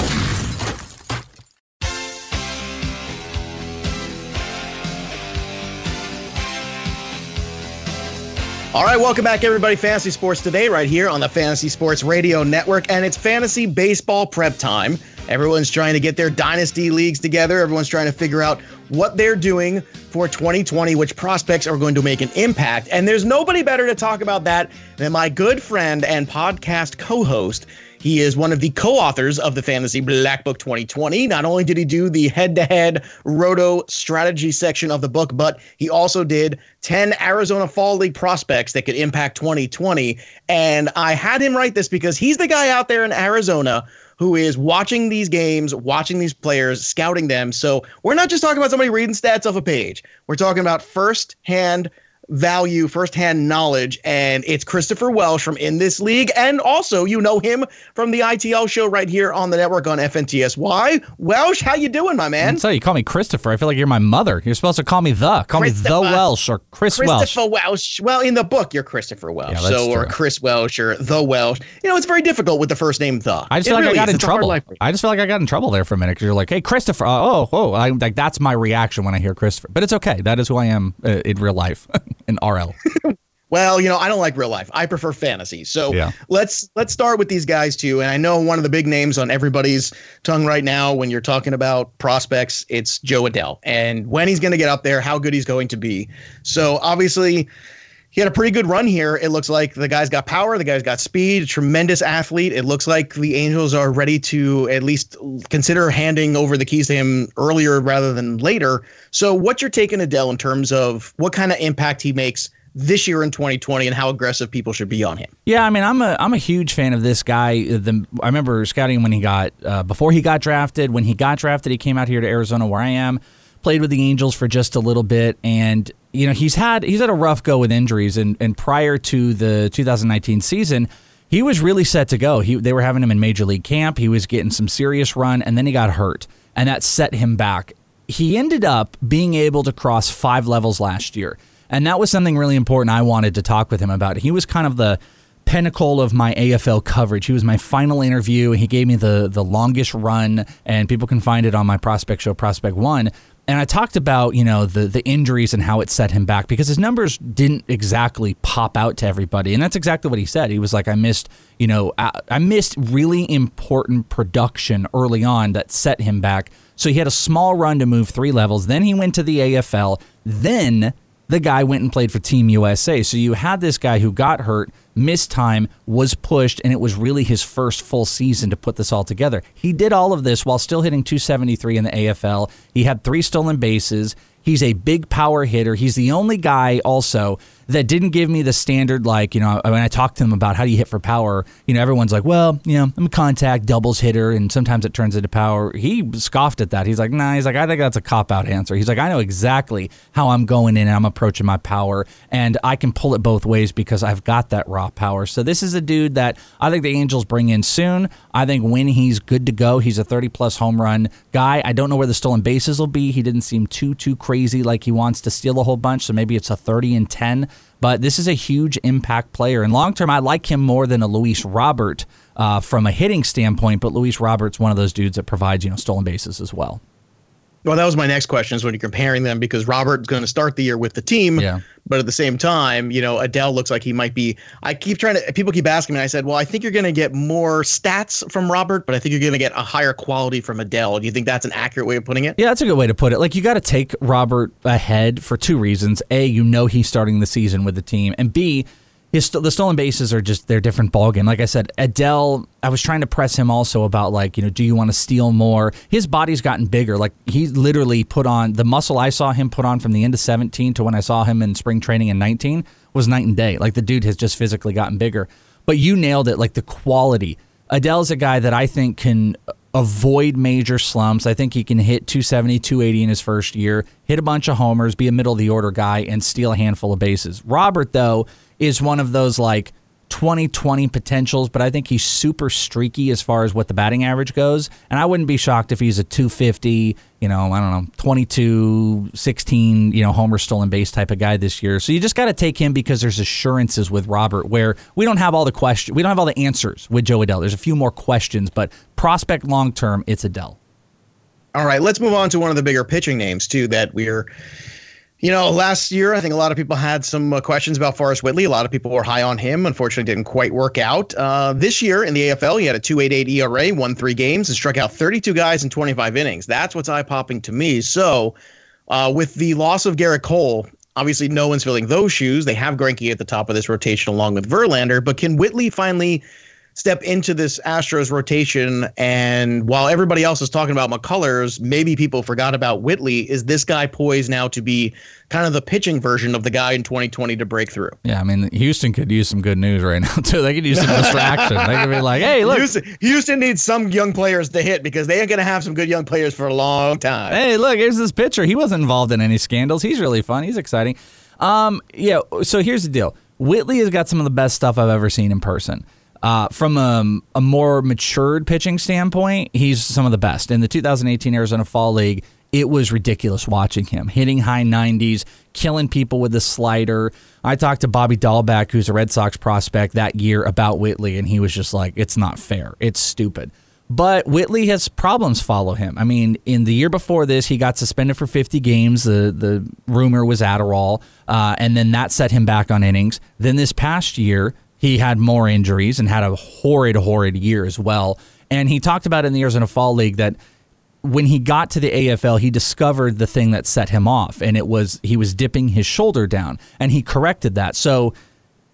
All right, welcome back, everybody. Fantasy Sports Today right here on the Fantasy Sports Radio Network, and it's fantasy baseball prep time. Everyone's trying to get their dynasty leagues together. Everyone's trying to figure out what they're doing for twenty twenty, which prospects are going to make an impact. And there's nobody better to talk about that than my good friend and podcast co-host. He is one of the co-authors of the Fantasy Black Book twenty twenty. Not only did he do the head-to-head roto strategy section of the book, but he also did ten Arizona Fall League prospects that could impact twenty twenty. And I had him write this because he's the guy out there in Arizona who is watching these games, watching these players, scouting them. So we're not just talking about somebody reading stats off a page. We're talking about first-hand value, firsthand knowledge, and it's Christopher Welsh from In This League, and also you know him from the I T L show right here on the network on F N T S Y. Welsh, how you doing, my man? So you call me Christopher. I feel like you're my mother. You're supposed to call me the. Call me the Welsh or Chris Welsh. Christopher Welsh. Well, in the book, you're Christopher Welsh, yeah, so true. Or Chris Welsh or the Welsh. You know, it's very difficult with the first name the. I just it feel like really I got is. in it's trouble. I just feel like I got in trouble there for a minute because you're like, hey, Christopher. Uh, oh, oh, I, like that's my reaction when I hear Christopher. But it's okay. That is who I am uh, in real life. An R L. Well, you know, I don't like real life. I prefer fantasy. So yeah. let's let's start with these guys, too. And I know one of the big names on everybody's tongue right now when you're talking about prospects, it's Joe Adele. And when he's going to get up there, how good he's going to be. So obviously, he had a pretty good run here. It looks like the guy's got power. The guy's got speed, a tremendous athlete. It looks like the Angels are ready to at least consider handing over the keys to him earlier rather than later. So what's your take on Adele in terms of what kind of impact he makes this year in twenty twenty and how aggressive people should be on him? Yeah, I mean, I'm a I'm a huge fan of this guy. The, I remember scouting when he got, uh, before he got drafted. When he got drafted, he came out here to Arizona where I am, played with the Angels for just a little bit, and you know, he's had he's had a rough go with injuries, and, and prior to the two thousand nineteen season, he was really set to go. He they were having him in Major League Camp. He was getting some serious run, and then he got hurt, and that set him back. He ended up being able to cross five levels last year, and that was something really important I wanted to talk with him about. He was kind of the pinnacle of my A F L coverage. He was my final interview, and he gave me the, the longest run, and people can find it on my Prospect Show, Prospect One. And I talked about, you know, the the injuries and how it set him back because his numbers didn't exactly pop out to everybody. And that's exactly what he said. He was like, I missed, you know, I, I missed really important production early on that set him back. So he had a small run to move three levels. Then he went to the A F L. Then the guy went and played for Team U S A. So you had this guy who got hurt, missed time, was pushed, and it was really his first full season to put this all together. He did all of this while still hitting two seventy-three in the A F L. He had three stolen bases. He's a big power hitter. He's the only guy also that didn't give me the standard, like, you know, when I talked to him about how do you hit for power, you know, everyone's like, well, you know, I'm a contact doubles hitter, and sometimes it turns into power. He scoffed at that. He's like, nah, he's like, I think that's a cop-out answer. He's like, I know exactly how I'm going in and I'm approaching my power, and I can pull it both ways because I've got that raw power. So this is a dude that I think the Angels bring in soon. I think when he's good to go, he's a thirty-plus home run guy. I don't know where the stolen bases will be. He didn't seem too, too crazy like he wants to steal a whole bunch, so maybe it's a thirty and ten. But this is a huge impact player. And long-term, I like him more than a Luis Robert uh, from a hitting standpoint, but Luis Robert's one of those dudes that provides, you know, stolen bases as well. Well, that was my next question is when you're comparing them, because Robert's going to start the year with the team. Yeah. But at the same time, you know, Adele looks like he might be. I keep trying to. People keep asking me. I said, well, I think you're going to get more stats from Robert, but I think you're going to get a higher quality from Adele. Do you think that's an accurate way of putting it? Yeah, that's a good way to put it. Like, you got to take Robert ahead for two reasons. A, you know, he's starting the season with the team, and B, His, the stolen bases are just their different ballgame. Like I said, Adele, I was trying to press him also about, like, you know, do you want to steal more? His body's gotten bigger. Like, he literally put on the muscle I saw him put on from the end of seventeen to when I saw him in spring training in nineteen was night and day. Like, the dude has just physically gotten bigger. But you nailed it, like, the quality. Adele's a guy that I think can avoid major slumps. I think he can hit two seventy, two eighty in his first year, hit a bunch of homers, be a middle-of-the-order guy, and steal a handful of bases. Robert, though, is one of those like twenty twenty potentials, but I think he's super streaky as far as what the batting average goes. And I wouldn't be shocked if he's a two fifty, you know, I don't know, twenty-two, sixteen, you know, homer stolen base type of guy this year. So you just got to take him because there's assurances with Robert where we don't have all the questions. We don't have all the answers with Joe Adele. There's a few more questions, but prospect long term, it's Adele. All right, let's move on to one of the bigger pitching names, too, that we're. You know, last year, I think a lot of people had some uh, questions about Forrest Whitley. A lot of people were high on him. Unfortunately, didn't quite work out. Uh, this year in the A F L, he had a two point eight eight E R A, won three games, and struck out thirty-two guys in twenty-five innings. That's what's eye-popping to me. So uh, with the loss of Gerrit Cole, obviously no one's filling those shoes. They have Greinke at the top of this rotation along with Verlander. But can Whitley finally step into this Astros rotation? And while everybody else is talking about McCullers, maybe people forgot about Whitley. Is this guy poised now to be kind of the pitching version of the guy in twenty twenty to break through? Yeah, I mean, Houston could use some good news right now, too. They could use some distraction. They could be like, hey, look. Houston, Houston needs some young players to hit because they ain't going to have some good young players for a long time. Hey, look, here's this pitcher. He wasn't involved in any scandals. He's really fun. He's exciting. Um, yeah, so here's the deal. Whitley has got some of the best stuff I've ever seen in person. Uh, from a, a more matured pitching standpoint, he's some of the best. In the two thousand eighteen Arizona Fall League, it was ridiculous watching him, hitting high nineties, killing people with the slider. I talked to Bobby Dahlback, who's a Red Sox prospect that year, about Whitley, and he was just like, it's not fair. It's stupid. But Whitley has problems follow him. I mean, in the year before this, he got suspended for fifty games. The the rumor was Adderall, uh, and then that set him back on innings. Then this past year, he had more injuries and had a horrid, horrid year as well. And he talked about in the Arizona Fall League that when he got to the A F L, he discovered the thing that set him off, and it was he was dipping his shoulder down, and he corrected that. So,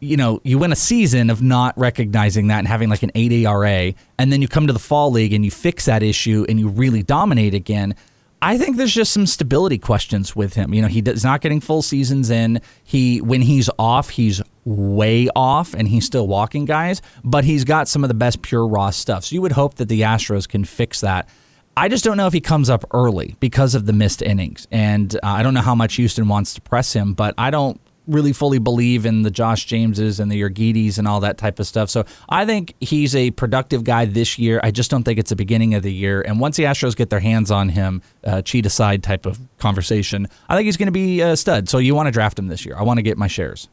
you know, you win a season of not recognizing that and having like an eight E R A, and then you come to the Fall League and you fix that issue and you really dominate again. I think there's just some stability questions with him. You know, he's not getting full seasons in. He when he's off, he's way off, and he's still walking guys, but he's got some of the best pure raw stuff. So you would hope that the Astros can fix that. I just don't know if he comes up early because of the missed innings, and uh, I don't know how much Houston wants to press him, but I don't really fully believe in the Josh Jameses and the Urquidy's and all that type of stuff. So I think he's a productive guy this year. I just don't think it's the beginning of the year. And once the Astros get their hands on him, uh, cheat aside type of conversation, I think he's going to be a stud. So you want to draft him this year. I want to get my shares.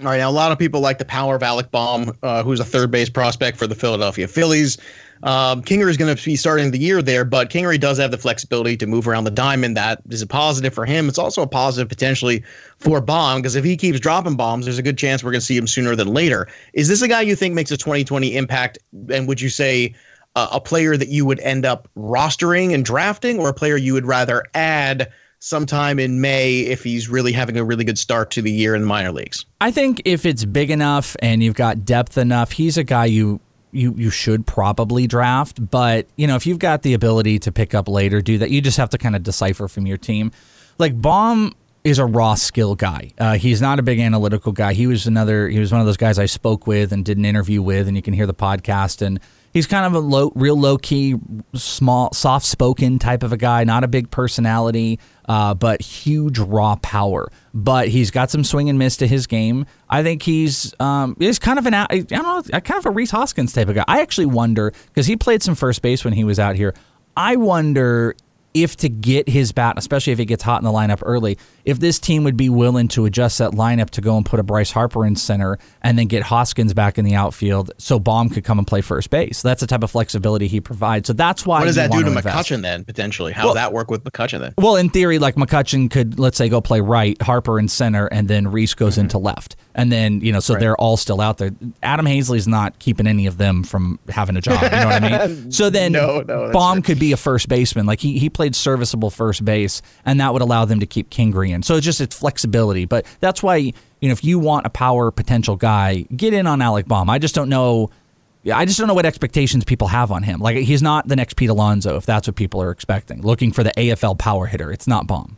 All right. Now, a lot of people like the power of Alec Baum, uh, who's a third base prospect for the Philadelphia Phillies. Um, Kingery is going to be starting the year there, but Kingery does have the flexibility to move around the diamond. That is a positive for him. It's also a positive potentially for Baum, because if he keeps dropping bombs, there's a good chance we're going to see him sooner than later. Is this a guy you think makes a twenty twenty impact? And would you say uh, a player that you would end up rostering and drafting, or a player you would rather add sometime in May if he's really having a really good start to the year in the minor leagues? I think if it's big enough and you've got depth enough, he's a guy you you you should probably draft. But, you know, if you've got the ability to pick up later, do that. You just have to kind of decipher from your team. Like, Baum is a raw skill guy. Uh, he's not a big analytical guy. He was another, he was one of those guys I spoke with and did an interview with, and you can hear the podcast. And he's kind of a low, real low-key, small, soft-spoken type of a guy, not a big personality, uh, but huge raw power. But he's got some swing and miss to his game. I think he's um, he's kind of an I don't know, kind of a Rhys Hoskins type of guy. I actually wonder, because he played some first base when he was out here, I wonder if to get his bat, especially if he gets hot in the lineup early, if this team would be willing to adjust that lineup to go and put a Bryce Harper in center and then get Hoskins back in the outfield so Baum could come and play first base. That's the type of flexibility he provides. So that's why. What does that do to McCutchen then, potentially? How well, does that work with McCutchen then? Well, in theory, like McCutchen could, let's say, go play right, Harper in center, and then Rhys goes mm-hmm. into left. And then, you know, so right. They're all still out there. Adam Hazley's not keeping any of them from having a job. You know what I mean? So then no, no, Baum true. could be a first baseman. Like he, he played serviceable first base, and that would allow them to keep Kingery in. So it's just it's flexibility. But that's why, you know, if you want a power potential guy, get in on Alec Baum. I just don't know. I just don't know what expectations people have on him. Like, he's not the next Pete Alonso, if that's what people are expecting. Looking for the A F L power hitter. It's not Baum.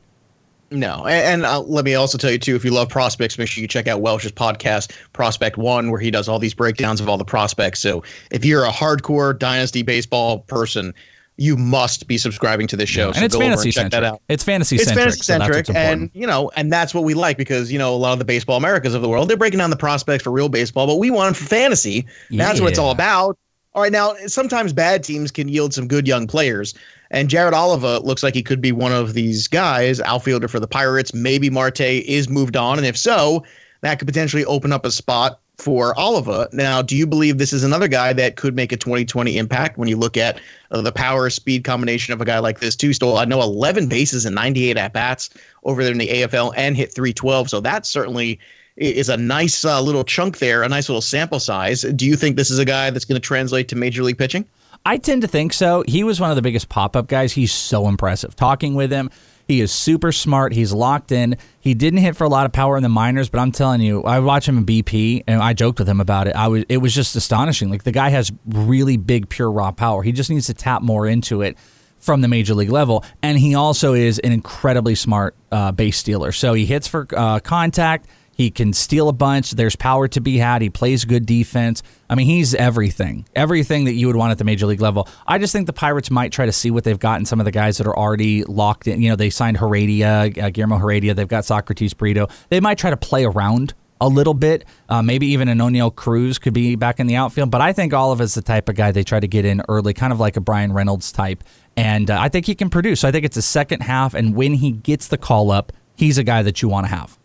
No, and, and uh, let me also tell you, too, if you love prospects, make sure you check out Welsh's podcast, Prospect One, where he does all these breakdowns of all the prospects. So if you're a hardcore dynasty baseball person, you must be subscribing to this show. Yeah, so and it's go fantasy over and check centric. That out. It's fantasy it's centric. It's fantasy centric, so and you know, and that's what we like, because you know a lot of the baseball Americas of the world, they're breaking down the prospects for real baseball, but we want them for fantasy. Yeah. That's what it's all about. All right, now sometimes bad teams can yield some good young players, and Jared Oliva looks like he could be one of these guys, outfielder for the Pirates. Maybe Marte is moved on, and if so, that could potentially open up a spot for Oliva. Now, do you believe this is another guy that could make a twenty twenty impact when you look at uh, the power speed combination of a guy like this too? Stole, I know, eleven bases and ninety-eight at-bats over there in the A F L and hit three twelve. So that certainly is a nice uh, little chunk there, a nice little sample size. Do you think this is a guy that's going to translate to major league pitching? I tend to think so. He was one of the biggest pop-up guys. He's so impressive. Talking with him, he is super smart. He's locked in. He didn't hit for a lot of power in the minors, but I'm telling you, I watch him in B P, and I joked with him about it. I was, it was just astonishing. Like, the guy has really big, pure raw power. He just needs to tap more into it from the major league level, and he also is an incredibly smart uh, base stealer. So he hits for uh, contact. He can steal a bunch. There's power to be had. He plays good defense. I mean, he's everything. Everything that you would want at the major league level. I just think the Pirates might try to see what they've got in some of the guys that are already locked in. You know, they signed Heredia, uh, Guillermo Heredia. They've got Socrates Brito. They might try to play around a little bit. Uh, maybe even an O'Neill Cruz could be back in the outfield. But I think Olive is the type of guy they try to get in early, kind of like a Brian Reynolds type. And uh, I think he can produce. So I think it's a second half. And when he gets the call up, he's a guy that you want to have.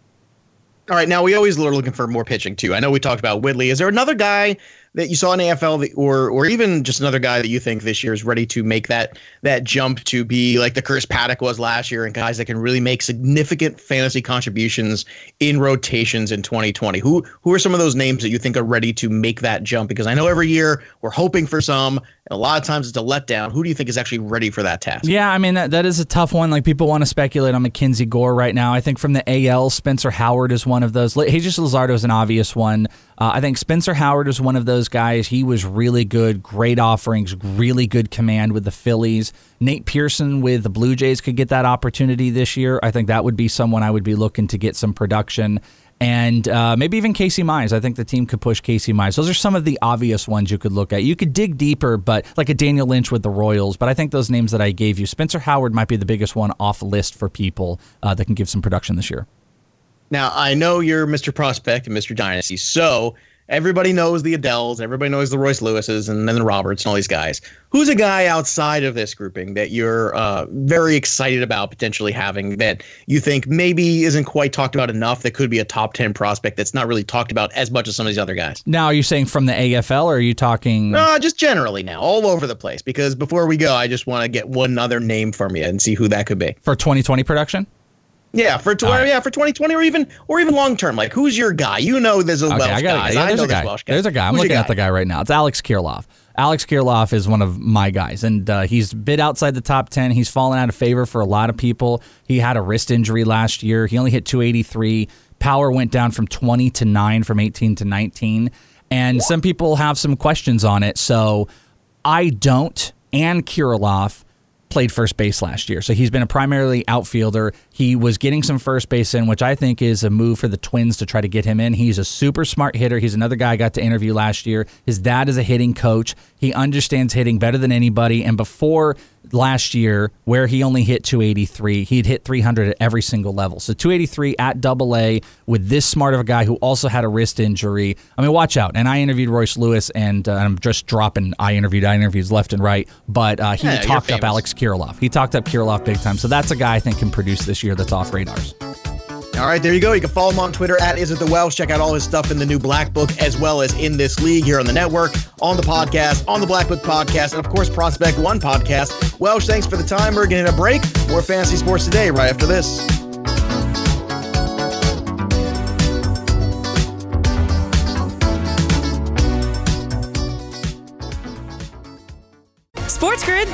All right. Now, we always are looking for more pitching, too. I know we talked about Woodley. Is there another guy that you saw in A F L that, or or even just another guy that you think this year is ready to make that that jump to be like the Curtis Paddock was last year and guys that can really make significant fantasy contributions in rotations in twenty twenty? Who who are some of those names that you think are ready to make that jump? Because I know every year we're hoping for some, and a lot of times it's a letdown. Who do you think is actually ready for that task? Yeah, I mean, that, that is a tough one. Like, people want to speculate on Mackenzie Gore right now. I think from the A L, Spencer Howard is one of those. Jesus Luzardo is an obvious one. Uh, I think Spencer Howard is one of those guys. He was really good, great offerings, really good command with the Phillies. Nate Pearson with the Blue Jays could get that opportunity this year. I think that would be someone I would be looking to get some production. And uh, maybe even Casey Mize. I think the team could push Casey Mize. Those are some of the obvious ones you could look at. You could dig deeper, but like a Daniel Lynch with the Royals. But I think those names that I gave you, Spencer Howard might be the biggest one off list for people uh, that can give some production this year. Now, I know you're Mister Prospect and Mister Dynasty, so everybody knows the Adels, everybody knows the Royce Lewises, and then the Roberts and all these guys. Who's a guy outside of this grouping that you're uh, very excited about potentially having that you think maybe isn't quite talked about enough that could be a top ten prospect that's not really talked about as much as some of these other guys? Now, are you saying from the A F L, or are you talking? No, just generally now, all over the place, because before we go, I just want to get one other name from you and see who that could be. For twenty twenty production? Yeah, for tw- right. yeah, for twenty twenty or even or even long term. Like, who's your guy? You know, there's a okay, Welsh guy. Yeah, I know a guy. Welsh guy. There's a guy. I'm who's looking at the guy right now. It's Alex Kirilloff. Alex Kirilloff is one of my guys, and uh, he's bid outside the top ten. He's fallen out of favor for a lot of people. He had a wrist injury last year. He only hit two eighty-three. Power went down from twenty to nine, from eighteen to nineteen. And some people have some questions on it. So I don't, and Kirilloff played first base last year. So he's been a primarily outfielder. He was getting some first base in, which I think is a move for the Twins to try to get him in. He's a super smart hitter. He's another guy I got to interview last year. His dad is a hitting coach. He understands hitting better than anybody. And before last year, where he only hit two eighty-three, he'd hit three hundred at every single level. So two eighty-three at double A with this smart of a guy who also had a wrist injury. I mean, watch out. And I interviewed Royce Lewis, and uh, I'm just dropping I interviewed I interviews left and right, but uh, he yeah, talked up Alex Kirilloff. He talked up Kirilloff big time. So that's a guy I think can produce this year that's off radars. All right, there you go. You can follow him on Twitter at IsItTheWelsh. Check out all his stuff in the new Black Book, as well as in this league here on the network, on the podcast, on the Black Book podcast, and, of course, Prospect One podcast. Welsh, thanks for the time. We're getting a break. More Fantasy Sports Today right after this. SportsGrid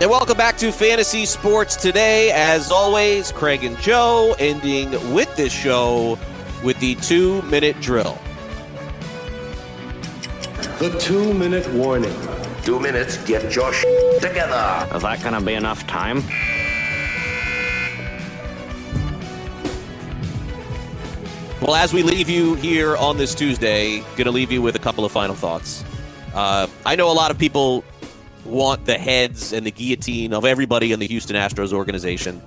And welcome back to Fantasy Sports Today. As always, Craig and Joe ending with this show with the two-minute drill. The two-minute warning. Two minutes, get your sh- together. Is that going to be enough time? Well, as we leave you here on this Tuesday, going to leave you with a couple of final thoughts. Uh, I know a lot of people want the heads and the guillotine of everybody in the Houston Astros organization.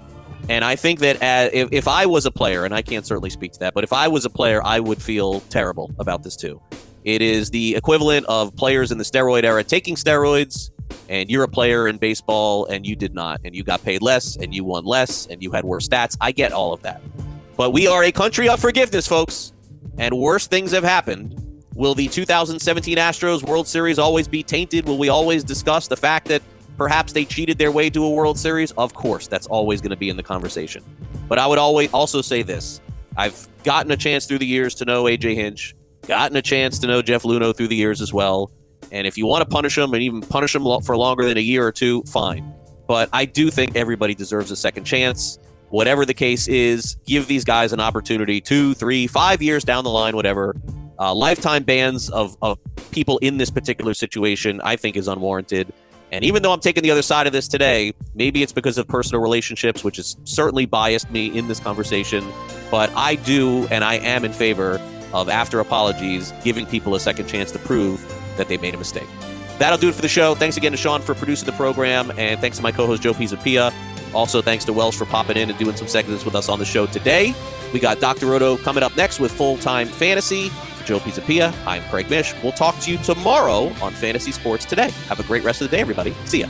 And I think that as, if, if I was a player, and I can't certainly speak to that, but if I was a player, I would feel terrible about this too. It is the equivalent of players in the steroid era taking steroids, and you're a player in baseball and you did not, and you got paid less and you won less and you had worse stats. I get all of that. But we are a country of forgiveness, folks, and worse things have happened. Will the two thousand seventeen Astros World Series always be tainted? Will we always discuss the fact that perhaps they cheated their way to a World Series? Of course, that's always going to be in the conversation. But I would always also say this. I've gotten a chance through the years to know A J Hinch, gotten a chance to know Jeff Luhnow through the years as well. And if you want to punish them and even punish them for longer than a year or two, fine. But I do think everybody deserves a second chance. Whatever the case is, give these guys an opportunity two, three, five years down the line, whatever. Uh, lifetime bans of, of people in this particular situation, I think, is unwarranted. And even though I'm taking the other side of this today, maybe it's because of personal relationships, which has certainly biased me in this conversation. But I do, and I am in favor of, after apologies, giving people a second chance to prove that they made a mistake. That'll do it for the show. Thanks again to Sean for producing the program, and thanks to my co-host Joe Pisapia. Also, thanks to Welsh for popping in and doing some segments with us on the show today. We got Doctor Roto coming up next with Full-Time Fantasy. For Joe Pisapia, I'm Craig Mish. We'll talk to you tomorrow on Fantasy Sports Today. Have a great rest of the day, everybody. See ya.